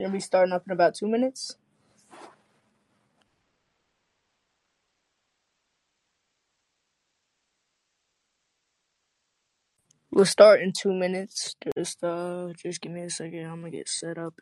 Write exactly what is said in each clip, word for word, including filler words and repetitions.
Gonna be starting up in about two minutes. We'll start in two minutes. Just uh, just give me a second. I'm gonna get set up.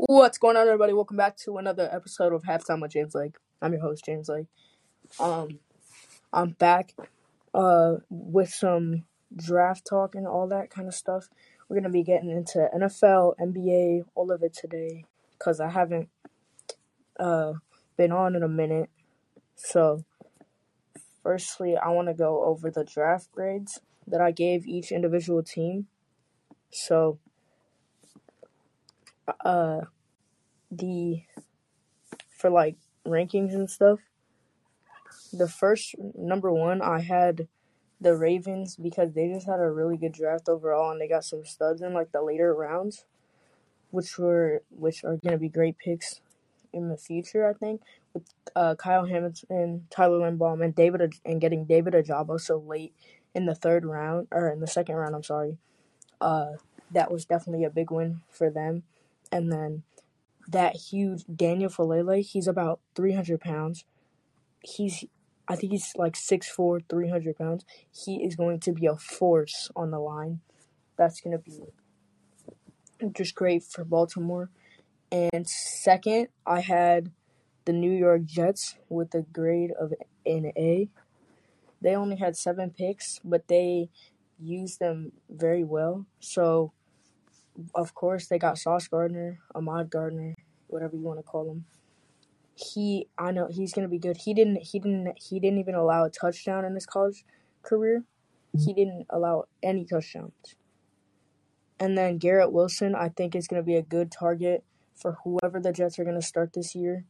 What's going on, everybody? Welcome back to another episode of Halftime with James Lake. I'm your host, James Lake. Um, I'm back uh, with some draft talk and all that kind of stuff. We're going to be getting into N F L, N B A, all of it today because I haven't uh, been on in a minute. So, firstly, I want to go over the draft grades that I gave each individual team. So, Uh, the, for like rankings and stuff, the first, number one, I had the Ravens because they just had a really good draft overall and they got some studs in like the later rounds, which were, which are going to be great picks in the future, I think, with uh, Kyle Hamilton, Tyler Linebaum, and David, and getting David Ajabo so late in the third round, or in the second round, I'm sorry. Uh, that was definitely a big win for them. And then that huge Daniel Falele, he's about three hundred pounds. He's, I think he's like six foot four, three hundred pounds. He is going to be a force on the line. That's going to be just great for Baltimore. And second, I had the New York Jets with a grade of an A. They only had seven picks, but they used them very well. So, of course, they got Sauce Gardner, Ahmad Gardner, whatever you want to call him. He, I know he's gonna be good. He didn't, he didn't, he didn't even allow a touchdown in his college career. He didn't allow any touchdowns. And then Garrett Wilson, I think, is gonna be a good target for whoever the Jets are gonna start this year.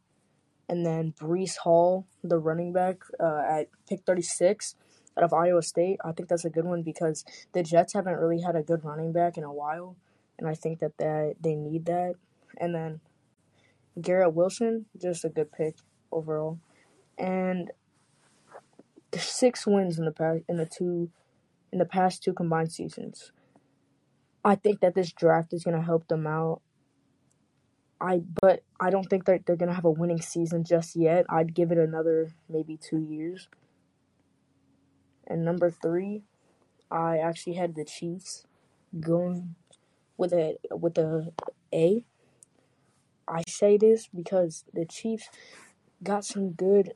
And then Breece Hall, the running back, uh, at pick thirty-six out of Iowa State. I think that's a good one because the Jets haven't really had a good running back in a while. And I think that, that they need that. And then Garrett Wilson, just a good pick overall. And six wins in the past in the two in the past two combined seasons. I think that this draft is gonna help them out. I but I don't think that they're gonna have a winning season just yet. I'd give it another maybe two years. And number three, I actually had the Chiefs going With a with a A. I say this because the Chiefs got some good,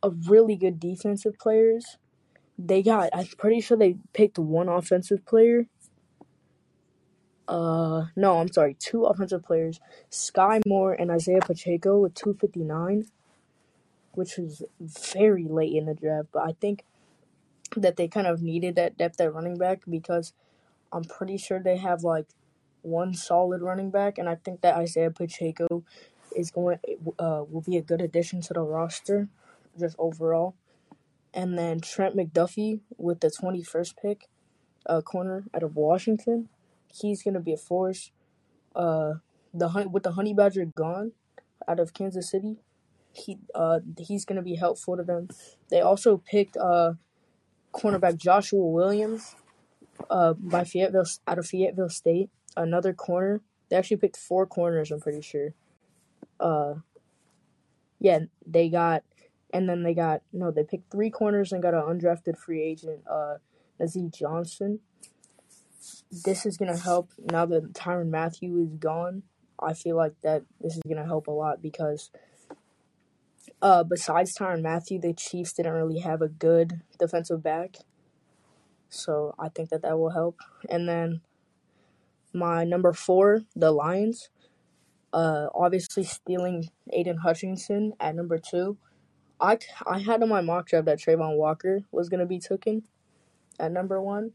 a really good defensive players. They got, I'm pretty sure they picked one offensive player. Uh, no, I'm sorry, two offensive players, Sky Moore and Isaiah Pacheco with two fifty-nine, which was very late in the draft. But I think that they kind of needed that depth at running back because I'm pretty sure they have, like, one solid running back, and I think that Isaiah Pacheco is going uh, will be a good addition to the roster just overall. And then Trent McDuffie with the twenty-first pick, uh, corner out of Washington. He's going to be a force. Uh, the with the Honey Badger gone out of Kansas City, he uh, he's going to be helpful to them. They also picked uh, cornerback Joshua Williams Uh, by Fayetteville, out of Fayetteville State, another corner. They actually picked four corners, I'm pretty sure. Uh, yeah, they got, and then they got, no, they picked three corners and got an undrafted free agent, uh, Nazeem Johnson. This is going to help now that Tyrann Mathieu is gone. I feel like that this is going to help a lot because, uh, besides Tyrann Mathieu, the Chiefs didn't really have a good defensive back. So I think that that will help. And then my number four, the Lions. Uh, obviously stealing Aiden Hutchinson at number two. I, I had in my mock draft that Trayvon Walker was going to be taken at number one,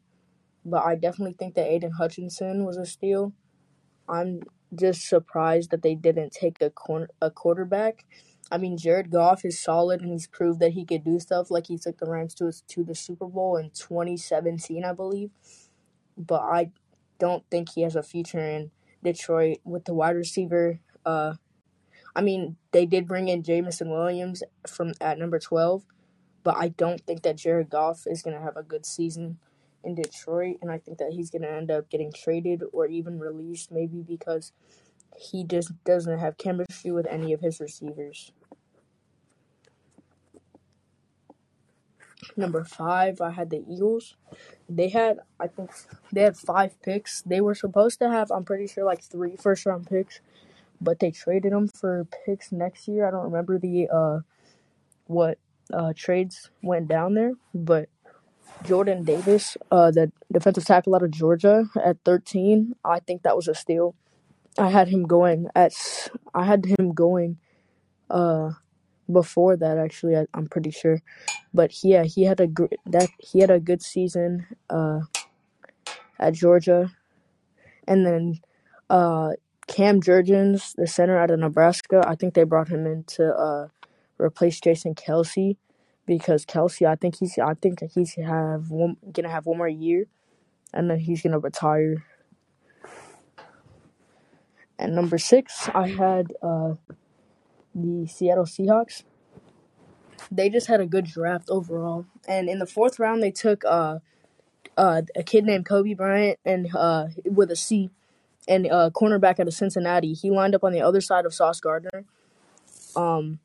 but I definitely think that Aiden Hutchinson was a steal. I'm just surprised that they didn't take a corner, a quarterback. I mean, Jared Goff is solid, and he's proved that he could do stuff. Like, he took the Rams to to the Super Bowl in twenty seventeen, I believe. But I don't think he has a future in Detroit with the wide receiver. Uh, I mean, they did bring in Jameson Williams from at number twelve, but I don't think that Jared Goff is going to have a good season in Detroit, and I think that he's going to end up getting traded or even released, maybe because he just doesn't have chemistry with any of his receivers. Number five, I had the Eagles. They had, I think, they had five picks. They were supposed to have, I'm pretty sure, like three first-round picks, but they traded them for picks next year. I don't remember the uh what uh trades went down there, but Jordan Davis, uh, the defensive tackle out of Georgia, at thirteen, I think that was a steal. I had him going at, I had him going, uh, before that actually. I, I'm pretty sure, but yeah, he had a gr- that he had a good season, uh, at Georgia, and then, uh, Cam Jurgens, the center out of Nebraska. I think they brought him in to uh replace Jason Kelce, because Kelce, I think he's, I think he's have one, gonna have one more year, and then he's gonna retire. And number six, I had uh, the Seattle Seahawks. They just had a good draft overall. And in the fourth round, they took uh, uh, a kid named Kobe Bryant and uh, with a C, and a uh, cornerback out of Cincinnati. He lined up on the other side of Sauce Gardner. Um,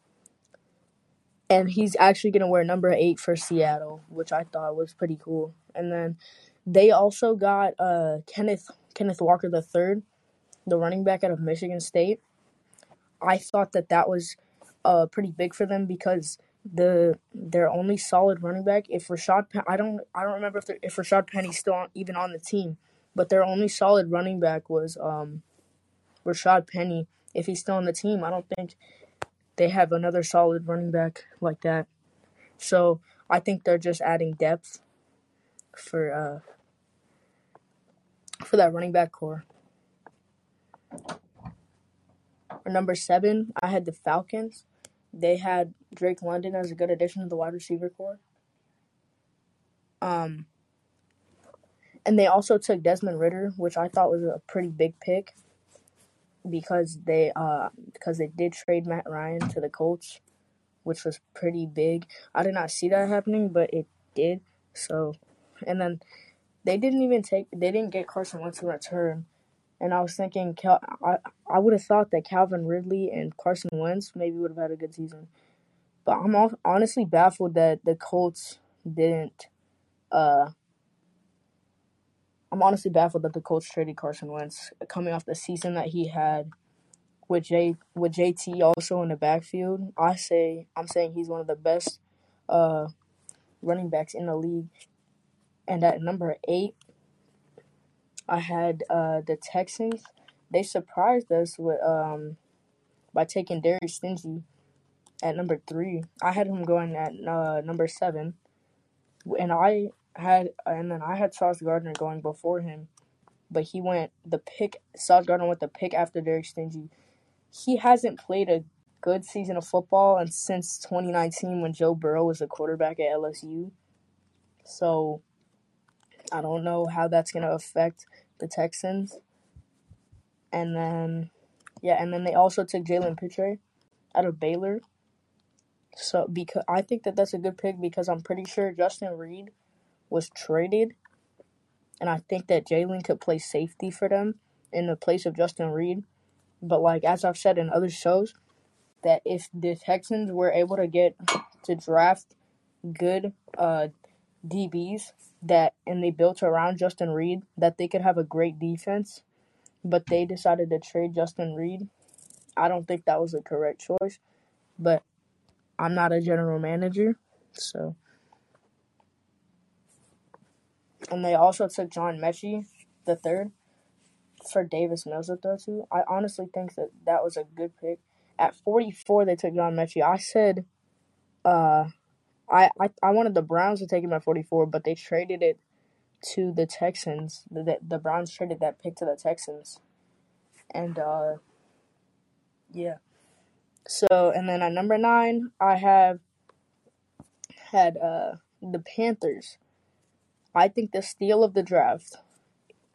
and he's actually going to wear number eight for Seattle, which I thought was pretty cool. And then they also got uh, Kenneth Kenneth Walker the third. The running back out of Michigan State. I thought that that was uh, pretty big for them, because the their only solid running back, if Rashad Penny, I don't I don't remember if, if Rashad Penny's still on, even on the team, but their only solid running back was um, Rashad Penny. If he's still on the team, I don't think they have another solid running back like that. So I think they're just adding depth for uh, for that running back core. For number seven, I had the Falcons. They had Drake London as a good addition to the wide receiver corps. Um, and they also took Desmond Ridder, which I thought was a pretty big pick, because they uh because they did trade Matt Ryan to the Colts, which was pretty big. I did not see that happening, but it did. So, and then they didn't even take they didn't get Carson Wentz in return. And I was thinking, Cal- I, I would have thought that Calvin Ridley and Carson Wentz maybe would have had a good season. But I'm all, honestly baffled that the Colts didn't uh, – I'm honestly baffled that the Colts traded Carson Wentz, coming off the season that he had with J with J T also in the backfield. I say I'm saying he's one of the best uh, running backs in the league. And at number eight, I had uh, the Texans. They surprised us with um by taking Derrick Stingley at number three. I had him going at uh, number seven, and I had and then I had Sauce Gardner going before him, but he went the pick. Sauce Gardner went the pick after Derrick Stingley. He hasn't played a good season of football and since twenty nineteen, when Joe Burrow was the quarterback at L S U. So I don't know how that's going to affect the Texans. And then, yeah, and then they also took Jalen Pitre out of Baylor. So because I think that that's a good pick, because I'm pretty sure Justin Reed was traded, and I think that Jalen could play safety for them in the place of Justin Reed. But, like, as I've said in other shows, that if the Texans were able to get to draft good uh, D Bs, that and they built around Justin Reed, that they could have a great defense, but they decided to trade Justin Reed. I don't think that was the correct choice, but I'm not a general manager, so. And they also took John Mechie the third. for Davis Mills to throw to. I honestly think that that was a good pick. At forty-four, they took John Mechie. I said uh, I, I I wanted the Browns to take him at forty-four, but they traded it to the Texans. The, the, the Browns traded that pick to the Texans. And, uh, yeah. So, and then at number nine, I have had uh, the Panthers. I think the steal of the draft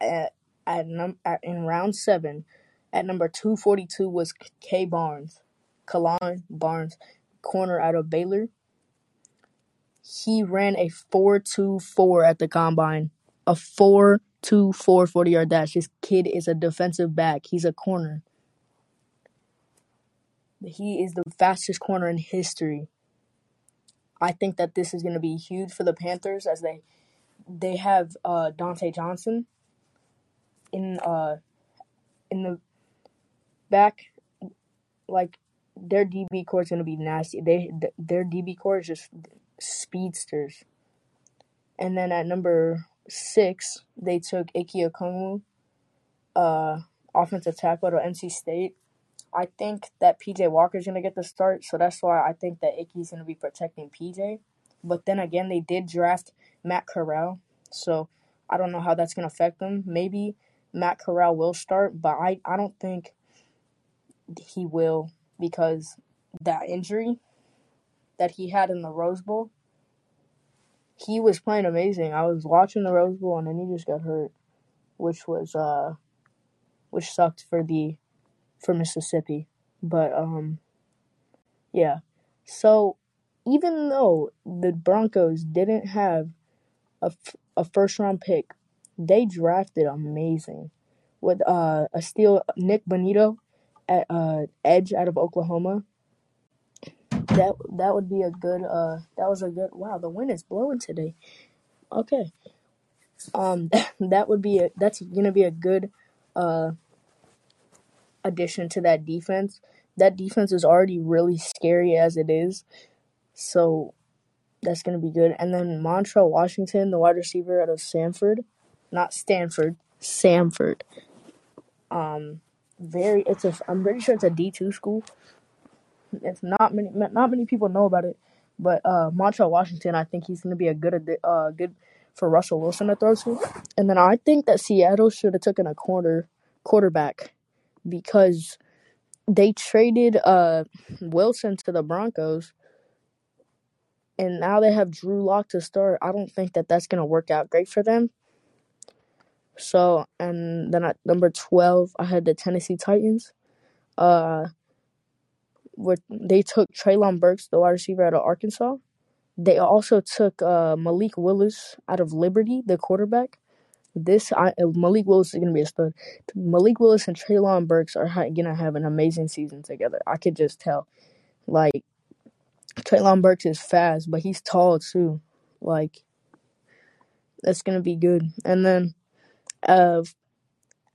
at at, num- at in round seven at number two forty-two was K. Barnes, Trelon Burks, corner out of Baylor. He ran a four two four at the combine, a four two four forty-yard dash. This kid is a defensive back. He's a corner. He is the fastest corner in history. I think that this is going to be huge for the Panthers as they they have uh, Dante Johnson in uh in the back. Like their D B core is going to be nasty. They their D B core is just speedsters. And then at number six, they took Ike Okunwu, uh, offensive tackle to N C State. I think that P J Walker's going to get the start, so that's why I think that Icky's going to be protecting P J. But then again, they did draft Matt Corral, so I don't know how that's going to affect them. Maybe Matt Corral will start, but I, I don't think he will because that injury that he had in the Rose Bowl, he was playing amazing. I was watching the Rose Bowl, and then he just got hurt, which was uh, which sucked for the for Mississippi. But, um, yeah. So, even though the Broncos didn't have a, f- a first-round pick, they drafted amazing with uh, a steal, Nick Bonito at uh, edge out of Oklahoma. That that would be a good, uh, that was a good, wow, the wind is blowing today. Okay. Um, that would be, a, that's going to be a good, uh, addition to that defense. That defense is already really scary as it is, so that's going to be good. And then Montrell Washington, the wide receiver out of Samford, not Stanford, Samford. Um, very. It's a. I'm pretty sure it's a D two school. It's not many. Not many people know about it, but uh, Montrell Washington, I think he's going to be a good. Uh, good for Russell Wilson to throw to. And then I think that Seattle should have taken a corner quarterback, because they traded uh, Wilson to the Broncos, and now they have Drew Lock to start. I don't think that that's going to work out great for them. So, and then at number twelve, I had the Tennessee Titans. Uh, with, they took Trelon Burks, the wide receiver out of Arkansas. They also took uh, Malik Willis out of Liberty, the quarterback. This I, Malik Willis is going to be a stud. Malik Willis and Trelon Burks are going to have an amazing season together. I could just tell. Like, Trelon Burks is fast, but he's tall too. Like, that's going to be good. And then uh,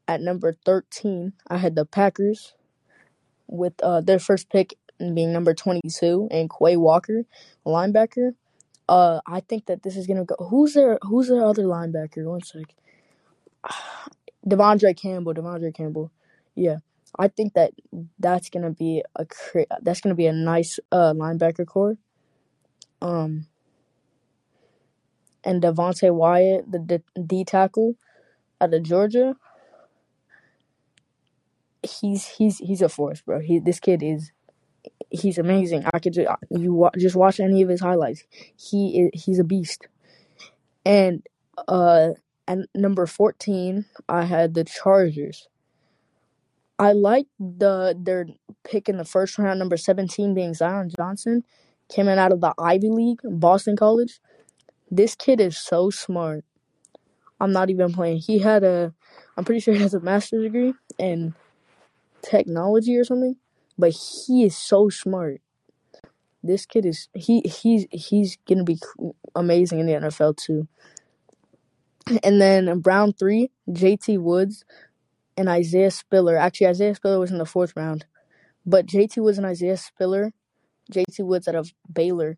at number thirteen, I had the Packers with uh, their first pick being number twenty-two and Quay Walker, linebacker. Uh, I think that this is going to go. Who's their, who's their other linebacker? One sec. Devondre Campbell, Devondre Campbell, yeah. I think that that's gonna be a that's gonna be a nice uh, linebacker core. Um, and Devontae Wyatt, the D, D tackle out of Georgia. He's he's he's a force, bro. He this kid is he's amazing. I could just, you just watch any of his highlights. He is he's a beast, and uh. At number fourteen, I had the Chargers. I liked the their pick in the first round, number seventeen being Zion Johnson, came in out of the Ivy League, Boston College. This kid is so smart. I'm not even playing. He had a, I'm pretty sure he has a master's degree in technology or something, but he is so smart. This kid is, he he's he's going to be amazing in the N F L too. And then round three, J T Woods and Isaiah Spiller. Actually, Isaiah Spiller was in the fourth round. But J T Woods and Isaiah Spiller, J T Woods out of Baylor,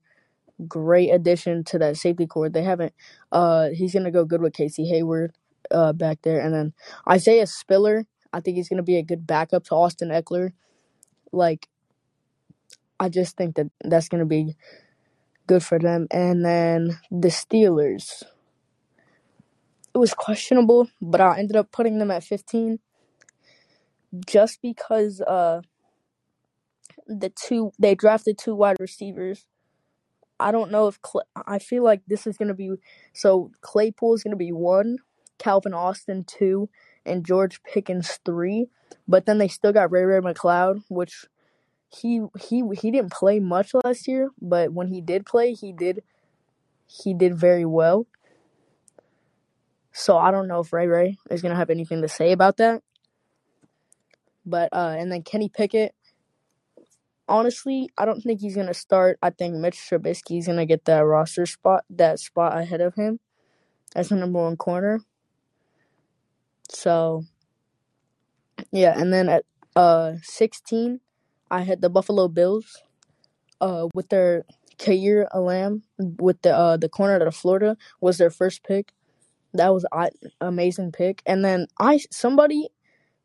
great addition to that safety corps. They haven't, uh, he's going to go good with Casey Hayward uh, back there. And then Isaiah Spiller, I think he's going to be a good backup to Austin Eckler. Like, I just think that that's going to be good for them. And then the Steelers. It was questionable, but I ended up putting them at fifteen just because uh, the two they drafted two wide receivers. I don't know if Clay, I feel like this is going to be – so Claypool is going to be one, Calvin Austin two, and George Pickens three. But then they still got Ray Ray McCloud, which he he he didn't play much last year. But when he did play, he did he did very well. So I don't know if Ray Ray is going to have anything to say about that. But uh, and then Kenny Pickett. Honestly, I don't think he's going to start. I think Mitch Trubisky is going to get that roster spot, that spot ahead of him as the number one corner. So, yeah. And then at uh sixteen, I had the Buffalo Bills uh, with their Kaiir Elam, with the uh, the corner out of Florida, was their first pick. That was an amazing pick. And then I somebody...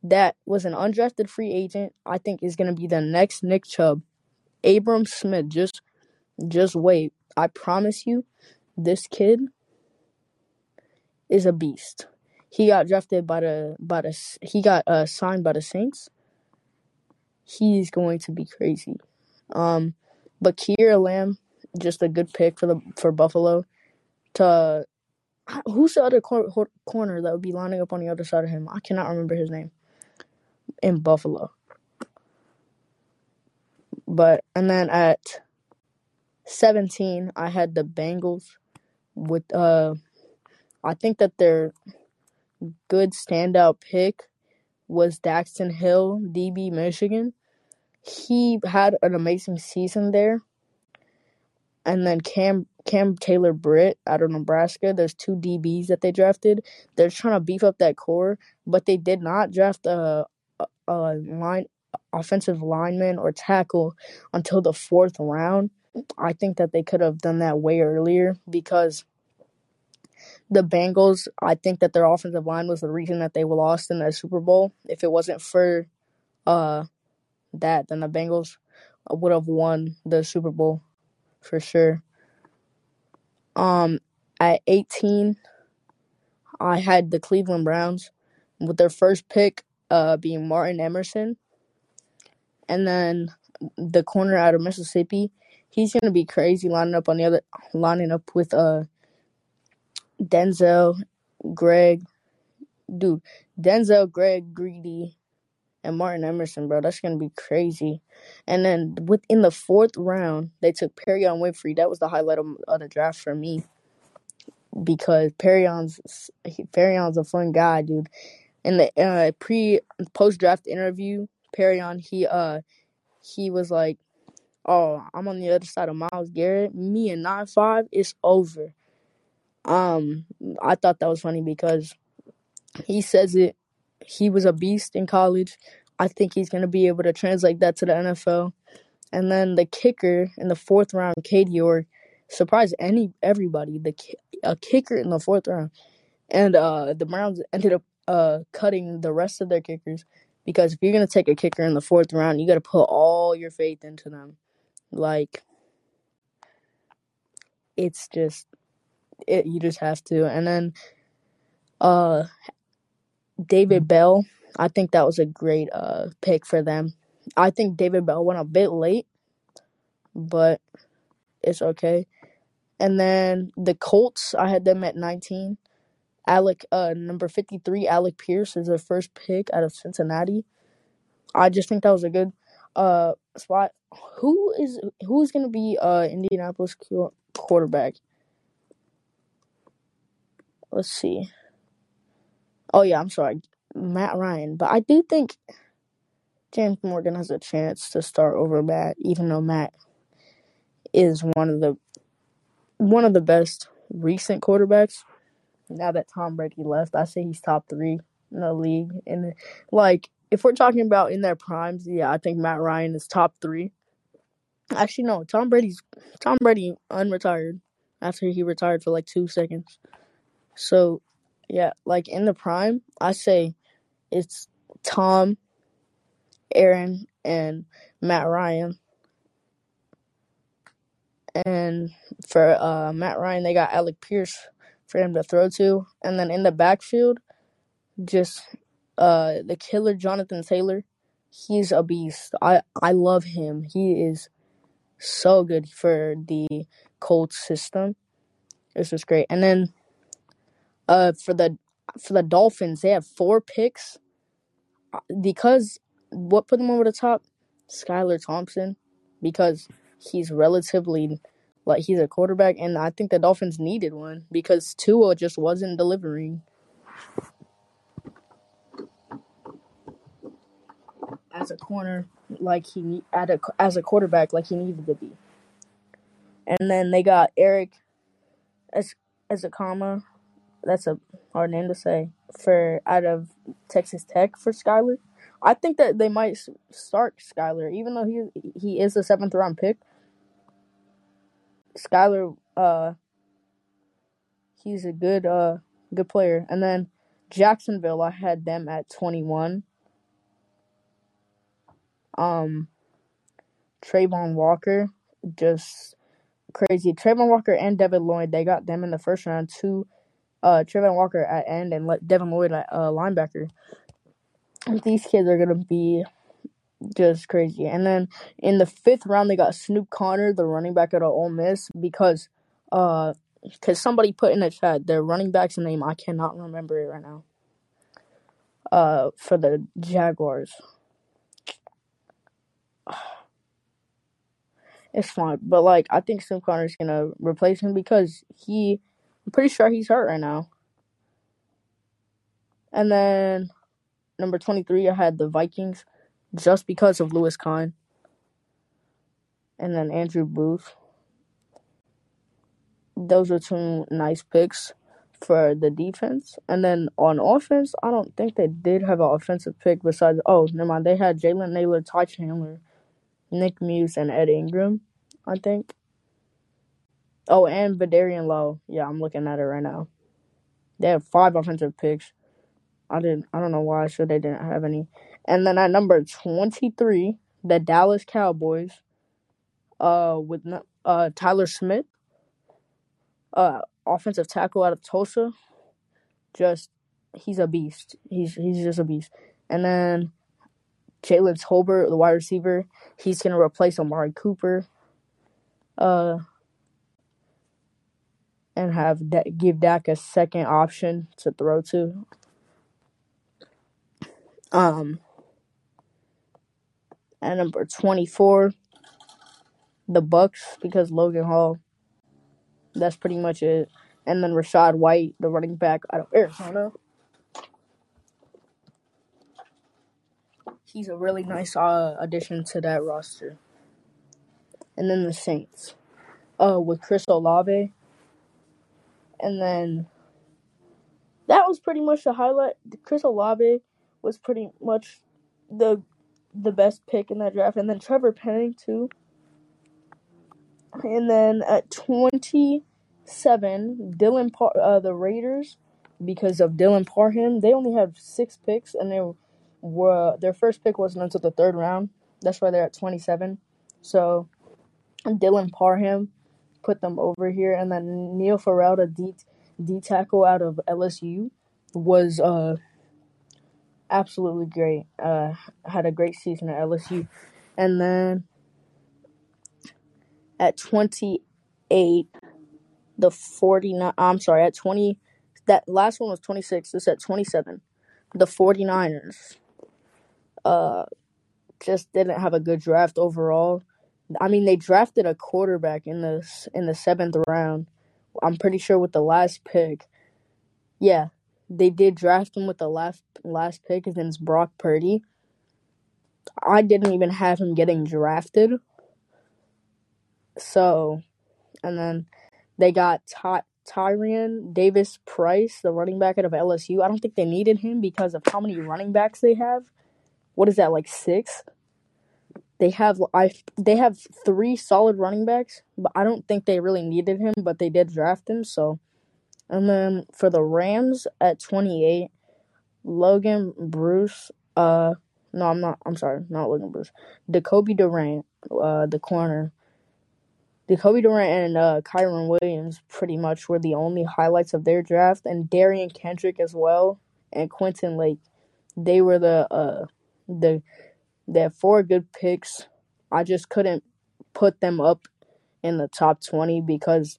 that was an undrafted free agent, I think is going to be the next Nick Chubb. Abram Smith, just just wait. I promise you, this kid is a beast. He got drafted by the, by the he got uh, signed by the Saints. He's going to be crazy. Um, but Kaiir Elam, just a good pick for the for Buffalo. To Who's the other cor- corner that would be lining up on the other side of him? I cannot remember his name. In Buffalo. But, and then at seventeen, I had the Bengals with, uh, I think that their good standout pick was Daxton Hill, D B Michigan. He had an amazing season there. And then Cam Cam Taylor-Britt out of Nebraska. There's two D Bs that they drafted. They're trying to beef up that core, but they did not draft a, a, a line offensive lineman or tackle until the fourth round. I think that they could have done that way earlier because the Bengals, I think that their offensive line was the reason that they lost in that Super Bowl. If it wasn't for uh that, then the Bengals would have won the Super Bowl for sure. Um, at eighteen, I had the Cleveland Browns with their first pick uh, being Martin Emerson. And then the corner out of Mississippi, he's going to be crazy lining up on the other, lining up with uh, Denzel, Greg, dude, Denzel, Greg, Greedy, and Martin Emerson, bro. That's going to be crazy. And then within the fourth round, they took Perion Winfrey. That was the highlight of, of the draft for me because Perion's Perion's a fun guy, dude. In the uh, pre post-draft interview, Perion, he uh he was like, "Oh, I'm on the other side of Myles Garrett. Me and nine five, it's over." Um, I thought that was funny because he says it. He was a beast in college. I think he's going to be able to translate that to the N F L. And then the kicker in the fourth round, Cade York, surprised any everybody. The a kicker in the fourth round, and uh, the Browns ended up uh, cutting the rest of their kickers because if you're going to take a kicker in the fourth round, you got to put all your faith into them. Like, it's just it, you just have to. And then, uh. David Bell, I think that was a great uh, pick for them. I think David Bell went a bit late, but it's okay. And then the Colts, I had them at nineteen. Alec, uh, number fifty-three, Alec Pierce is their first pick out of Cincinnati. I just think that was a good uh, spot. Who is who is going to be uh, Indianapolis quarterback? Let's see. Oh, yeah, I'm sorry, Matt Ryan. But I do think James Morgan has a chance to start over Matt, even though Matt is one of the one of the best recent quarterbacks. Now that Tom Brady left, I say he's top three in the league. And, like, if we're talking about in their primes, yeah, I think Matt Ryan is top three. Actually, no, Tom Brady's Tom Brady unretired after he retired for, like, two seconds. So Yeah, like in the prime, I say it's Tom, Aaron, and Matt Ryan. And for uh, Matt Ryan, they got Alec Pierce for him to throw to. And then in the backfield, just uh, the killer, Jonathan Taylor. He's a beast. I, I love him. He is so good for the Colts system. This is great. And then uh, for the for the Dolphins, they have four picks. Because what put them over the top? Skylar Thompson. Because he's relatively, like, he's a quarterback, and I think the Dolphins needed one because Tua just wasn't delivering. As a corner, like he at a, as a quarterback, like he needed to be. And then they got Eric as as a comma. That's a hard name to say for out of Texas Tech for Skylar. I think that they might start Skylar, even though he he is a seventh round pick. Skylar, uh, he's a good uh good player. And then Jacksonville, I had them at twenty-one. Um, Trayvon Walker, just crazy. Trayvon Walker and Devin Lloyd, they got them in the first round. Two, uh, Trayvon Walker at end and Devin Lloyd at uh, linebacker. These kids are gonna be just crazy. And then in the fifth round, they got Snoop Connor, the running back out of Ole Miss, because uh, because somebody put in the chat their running back's name. I cannot remember it right now. Uh, for the Jaguars. It's fine, but like I think Snoop Connor is gonna replace him because he, I'm pretty sure he's hurt right now. And then number twenty-three, I had the Vikings, just because of Lewis Cine. And then Andrew Booth. Those are two nice picks for the defense. And then on offense, I don't think they did have an offensive pick besides, oh, never mind. They had Jalen Naylor, Ty Chandler, Nick Muse, and Ed Ingram, I think. Oh, and Vidarian Lowe. Yeah, I'm looking at it right now. They have five offensive picks. I didn't. I don't know why I said they didn't have any. And then at number twenty-three, the Dallas Cowboys, uh, with uh Tyler Smith, uh, offensive tackle out of Tulsa. Just, he's a beast. He's he's just a beast. And then Jalen Tolbert, the wide receiver, he's gonna replace Amari Cooper. Uh, and have da- give Dak a second option to throw to. Um, at number twenty-four, the Bucks, because Logan Hall. That's pretty much it. And then Rashad White, the running back out of Arizona. He's a really nice uh, addition to that roster. And then the Saints, uh, with Chris Olave. And then that was pretty much the highlight. Chris Olave was pretty much the the best pick in that draft. And then Trevor Penning, too. And then at twenty-seven, Dylan Par- uh, the Raiders, because of Dylan Parham, they only have six picks, and they were their first pick wasn't until the third round. That's why they're at twenty-seven. So Dylan Parham put them over here. And then Neil Farrell, the D, D tackle out of L S U, was uh. absolutely great. Uh, had a great season at L S U. And then at twenty-eight, the forty-nine, I'm sorry, at twenty, that last one was twenty-six. This at twenty-seven. The forty-niners uh, just didn't have a good draft overall. I mean, they drafted a quarterback in the, in the seventh round. I'm pretty sure with the last pick. Yeah. They did draft him with the last last pick. His name's Brock Purdy. I didn't even have him getting drafted. So, and then they got Ty- Tyrann Davis Price, the running back out of L S U. I don't think they needed him because of how many running backs they have. What is that, like six? They have I they have three solid running backs, but I don't think they really needed him. But they did draft him, so And then for the Rams at twenty-eight, Logan Bruce, uh, no, I'm not, I'm sorry, not Logan Bruce, Dakobe Durant, uh, the corner. Dakobe Durant and uh, Kyron Williams pretty much were the only highlights of their draft, and Darian Kendrick as well, and Quentin Lake. They were the, uh, the, they had four good picks. I just couldn't put them up in the top twenty because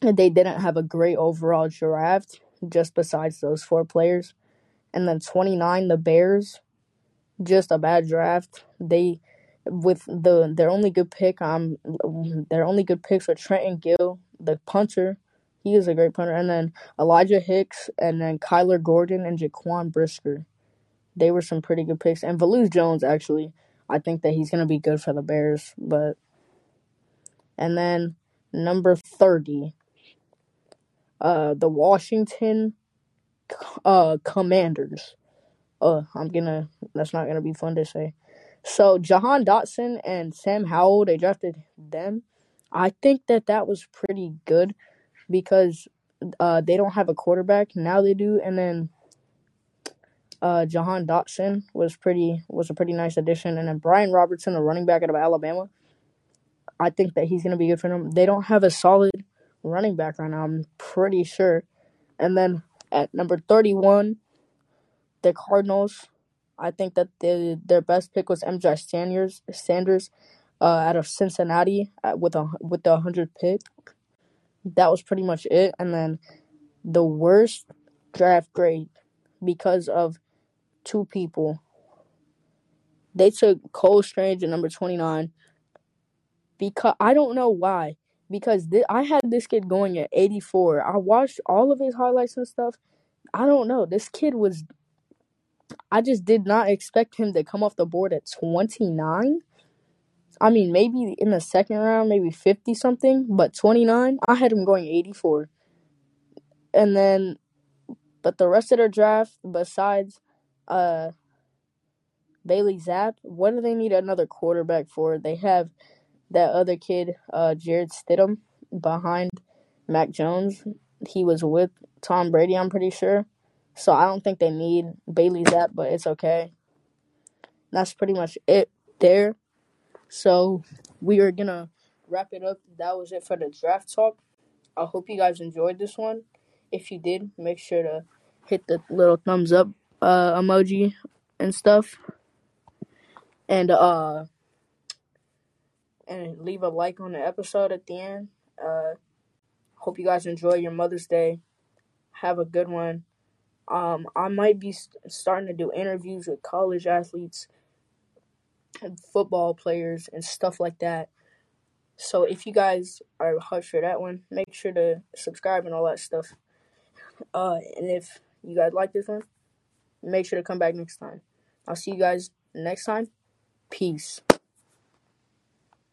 they didn't have a great overall draft, just besides those four players. And then twenty-nine, the Bears, just a bad draft. They, with the their only good pick, um, their only good picks are Trenton Gill, the punter. He is a great punter. And then Elijah Hicks, and then Kyler Gordon and Jaquan Brisker. They were some pretty good picks. And Velus Jones, actually, I think that he's going to be good for the Bears. But, and then number thirty, Uh, the Washington uh, Commanders. Uh, I'm gonna, that's not gonna be fun to say. So, Jahan Dotson and Sam Howell, they drafted them. I think that that was pretty good because uh, they don't have a quarterback. Now they do. And then uh, Jahan Dotson was pretty, was a pretty nice addition. And then Brian Robertson, a running back out of Alabama. I think that he's gonna be good for them. They don't have a solid running back right now, I'm pretty sure. And then at number thirty-one, the Cardinals. I think that they, their best pick was M J Sanders, Sanders, uh, out of Cincinnati at, with a with the one hundredth pick. That was pretty much it. And then the worst draft grade because of two people. They took Cole Strange at number twenty-nine because I don't know why. Because th- I had this kid going at eighty-four. I watched all of his highlights and stuff. I don't know. This kid was... I just did not expect him to come off the board at twenty-nine. I mean, maybe in the second round, maybe fifty-something. But twenty-nine, I had him going eighty-four. And then... But the rest of their draft, besides uh, Bailey Zapp, what do they need another quarterback for? They have... That other kid, uh, Jared Stidham, behind Mac Jones, he was with Tom Brady, I'm pretty sure. So I don't think they need Bailey Zapp, but it's okay. That's pretty much it there. So we are going to wrap it up. That was it for the draft talk. I hope you guys enjoyed this one. If you did, make sure to hit the little thumbs up uh, emoji and stuff. And, uh... and leave a like on the episode at the end. Uh, hope you guys enjoy your Mother's Day. Have a good one. Um, I might be st- starting to do interviews with college athletes and football players and stuff like that. So if you guys are hot for that one, make sure to subscribe and all that stuff. Uh, and if you guys like this one, make sure to come back next time. I'll see you guys next time. Peace.